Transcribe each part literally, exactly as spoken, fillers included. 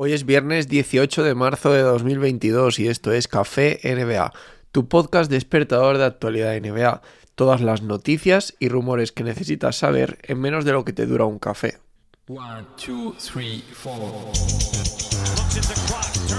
Hoy es viernes dieciocho de marzo de dos mil veintidós y esto es Café N B A, tu podcast despertador de actualidad N B A. Todas las noticias y rumores que necesitas saber en menos de lo que te dura un café. uno, dos, tres, cuatro.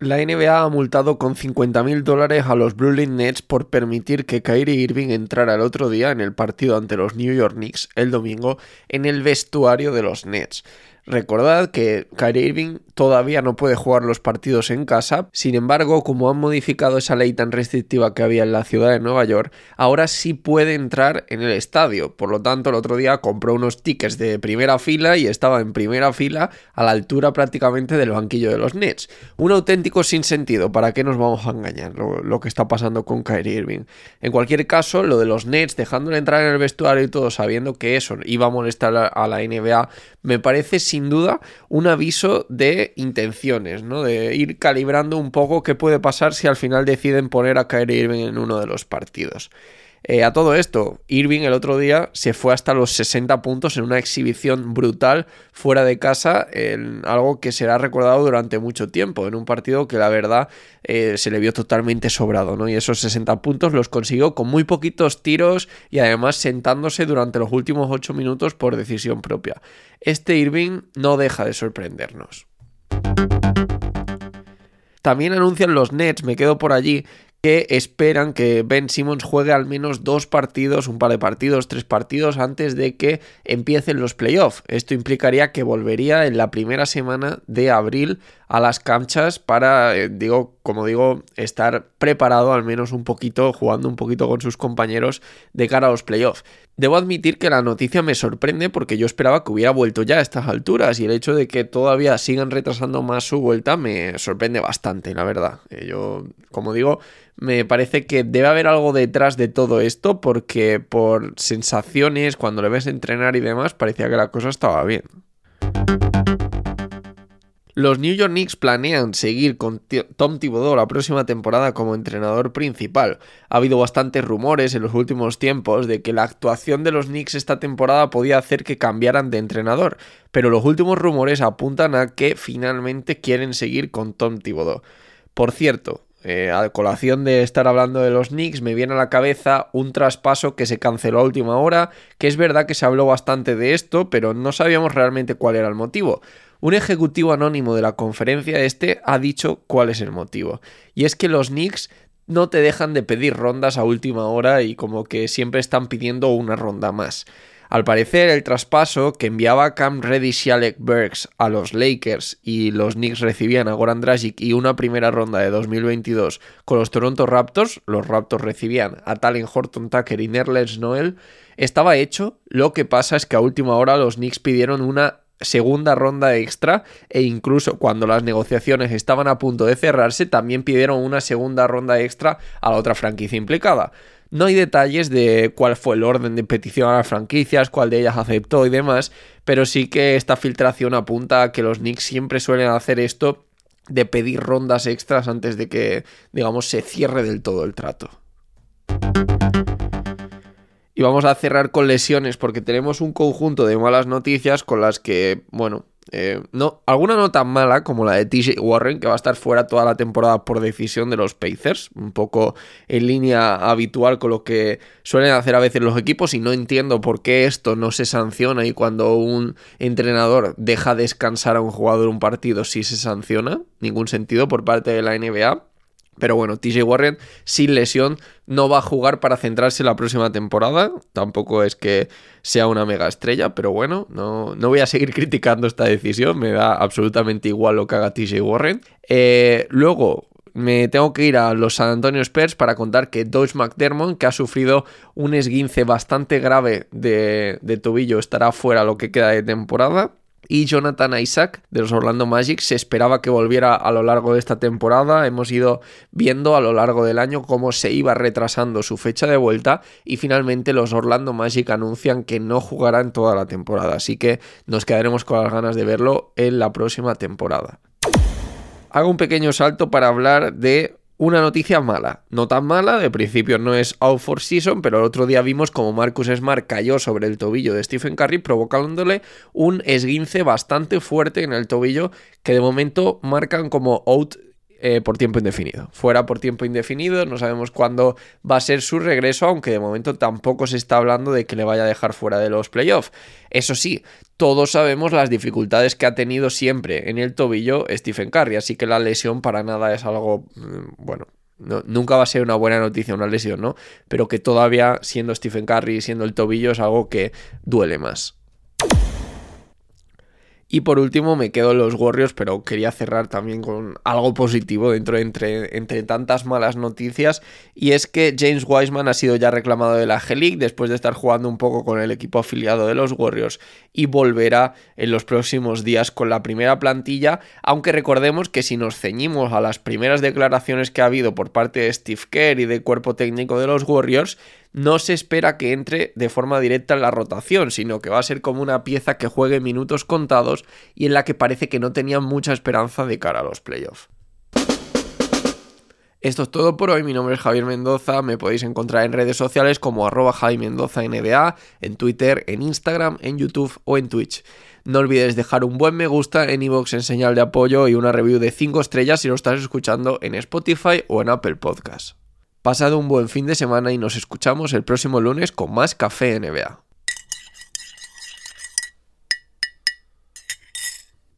La N B A ha multado con cincuenta mil dólares a los Brooklyn Nets por permitir que Kyrie Irving entrara el otro día en el partido ante los New York Knicks el domingo en el vestuario de los Nets. Recordad que Kyrie Irving todavía no puede jugar los partidos en casa, sin embargo, como han modificado esa ley tan restrictiva que había en la ciudad de Nueva York, ahora sí puede entrar en el estadio. Por lo tanto, el otro día compró unos tickets de primera fila y estaba en primera fila a la altura prácticamente del banquillo de los Nets. Un auténtico sinsentido, ¿para qué nos vamos a engañar lo, lo que está pasando con Kyrie Irving? En cualquier caso, lo de los Nets dejándole entrar en el vestuario y todo sabiendo que eso iba a molestar a la N B A me parece sin Sin duda un aviso de intenciones, ¿no? De ir calibrando un poco qué puede pasar si al final deciden poner a Kyrie Irving en uno de los partidos. Eh, a todo esto, Irving el otro día se fue hasta los sesenta puntos en una exhibición brutal fuera de casa, en algo que será recordado durante mucho tiempo, en un partido que la verdad eh, se le vio totalmente sobrado, ¿no? Y esos sesenta puntos los consiguió con muy poquitos tiros y además sentándose durante los últimos ocho minutos por decisión propia. Este Irving no deja de sorprendernos. También anuncian los Nets, me quedo por allí, que esperan que Ben Simmons juegue al menos dos partidos, un par de partidos, tres partidos antes de que empiecen los playoffs. Esto implicaría que volvería en la primera semana de abril a las canchas para, eh, digo, como digo, estar preparado al menos un poquito, jugando un poquito con sus compañeros de cara a los playoffs. Debo admitir que la noticia me sorprende porque yo esperaba que hubiera vuelto ya a estas alturas y el hecho de que todavía sigan retrasando más su vuelta me sorprende bastante, la verdad. Eh, yo, como digo, me parece que debe haber algo detrás de todo esto porque por sensaciones, cuando le ves entrenar y demás, parecía que la cosa estaba bien. Los New York Knicks planean seguir con Tom Thibodeau la próxima temporada como entrenador principal. Ha habido bastantes rumores en los últimos tiempos de que la actuación de los Knicks esta temporada podía hacer que cambiaran de entrenador, pero los últimos rumores apuntan a que finalmente quieren seguir con Tom Thibodeau. Por cierto, Eh, a colación de estar hablando de los Knicks, me viene a la cabeza un traspaso que se canceló a última hora, que es verdad que se habló bastante de esto, pero no sabíamos realmente cuál era el motivo. Un ejecutivo anónimo de la conferencia este ha dicho cuál es el motivo, y es que los Knicks no te dejan de pedir rondas a última hora y como que siempre están pidiendo una ronda más. Al parecer, el traspaso que enviaba a Cam Reddish y Alec Burks a los Lakers y los Knicks recibían a Goran Dragic y una primera ronda de dos mil veintidós con los Toronto Raptors, los Raptors recibían a Talen Horton Tucker y Nerlens Noel, estaba hecho. Lo que pasa es que a última hora los Knicks pidieron una segunda ronda extra e incluso cuando las negociaciones estaban a punto de cerrarse también pidieron una segunda ronda extra a la otra franquicia implicada. No hay detalles de cuál fue el orden de petición a las franquicias, cuál de ellas aceptó y demás, pero sí que esta filtración apunta a que los Knicks siempre suelen hacer esto de pedir rondas extras antes de que, digamos, se cierre del todo el trato. Y vamos a cerrar con lesiones porque tenemos un conjunto de malas noticias con las que, bueno, eh, no, alguna no tan mala como la de T J Warren, que va a estar fuera toda la temporada por decisión de los Pacers, un poco en línea habitual con lo que suelen hacer a veces los equipos y no entiendo por qué esto no se sanciona y cuando un entrenador deja descansar a un jugador un partido sí se sanciona, ningún sentido por parte de la N B A. Pero bueno, T J Warren sin lesión no va a jugar para centrarse la próxima temporada. Tampoco es que sea una mega estrella, pero bueno, no, no voy a seguir criticando esta decisión. Me da absolutamente igual lo que haga T J Warren. Eh, luego me tengo que ir a los San Antonio Spurs para contar que Doug McDermott, que ha sufrido un esguince bastante grave de, de tobillo, estará fuera lo que queda de temporada. Y Jonathan Isaac, de los Orlando Magic, se esperaba que volviera a lo largo de esta temporada. Hemos ido viendo a lo largo del año cómo se iba retrasando su fecha de vuelta y finalmente los Orlando Magic anuncian que no jugarán toda la temporada. Así que nos quedaremos con las ganas de verlo en la próxima temporada. hago un pequeño salto para hablar de una noticia mala. No tan mala, de principio no es out for season, pero el otro día vimos como Marcus Smart cayó sobre el tobillo de Stephen Curry, provocándole un esguince bastante fuerte en el tobillo, que de momento marcan como out Eh, por tiempo indefinido. Fuera por tiempo indefinido, no sabemos cuándo va a ser su regreso, aunque de momento tampoco se está hablando de que le vaya a dejar fuera de los playoffs. Eso sí, todos sabemos las dificultades que ha tenido siempre en el tobillo Stephen Curry, así que la lesión para nada es algo, bueno, no, nunca va a ser una buena noticia una lesión, ¿no? Pero que todavía, siendo Stephen Curry, siendo el tobillo, es algo que duele más. Y por último me quedo en los Warriors, pero quería cerrar también con algo positivo dentro de entre, entre tantas malas noticias, y es que James Wiseman ha sido ya reclamado de la G League después de estar jugando un poco con el equipo afiliado de los Warriors, y volverá en los próximos días con la primera plantilla, aunque recordemos que si nos ceñimos a las primeras declaraciones que ha habido por parte de Steve Kerr y del cuerpo técnico de los Warriors, no se espera que entre de forma directa en la rotación, sino que va a ser como una pieza que juegue minutos contados y en la que parece que no tenían mucha esperanza de cara a los playoffs. Esto es todo por hoy, mi nombre es Javier Mendoza, me podéis encontrar en redes sociales como arroba javimendozanba, en Twitter, en Instagram, en YouTube o en Twitch. No olvides dejar un buen me gusta en iVoox en señal de apoyo y una review de cinco estrellas si lo estás escuchando en Spotify o en Apple Podcasts. Pasad un buen fin de semana y nos escuchamos el próximo lunes con más Café N B A.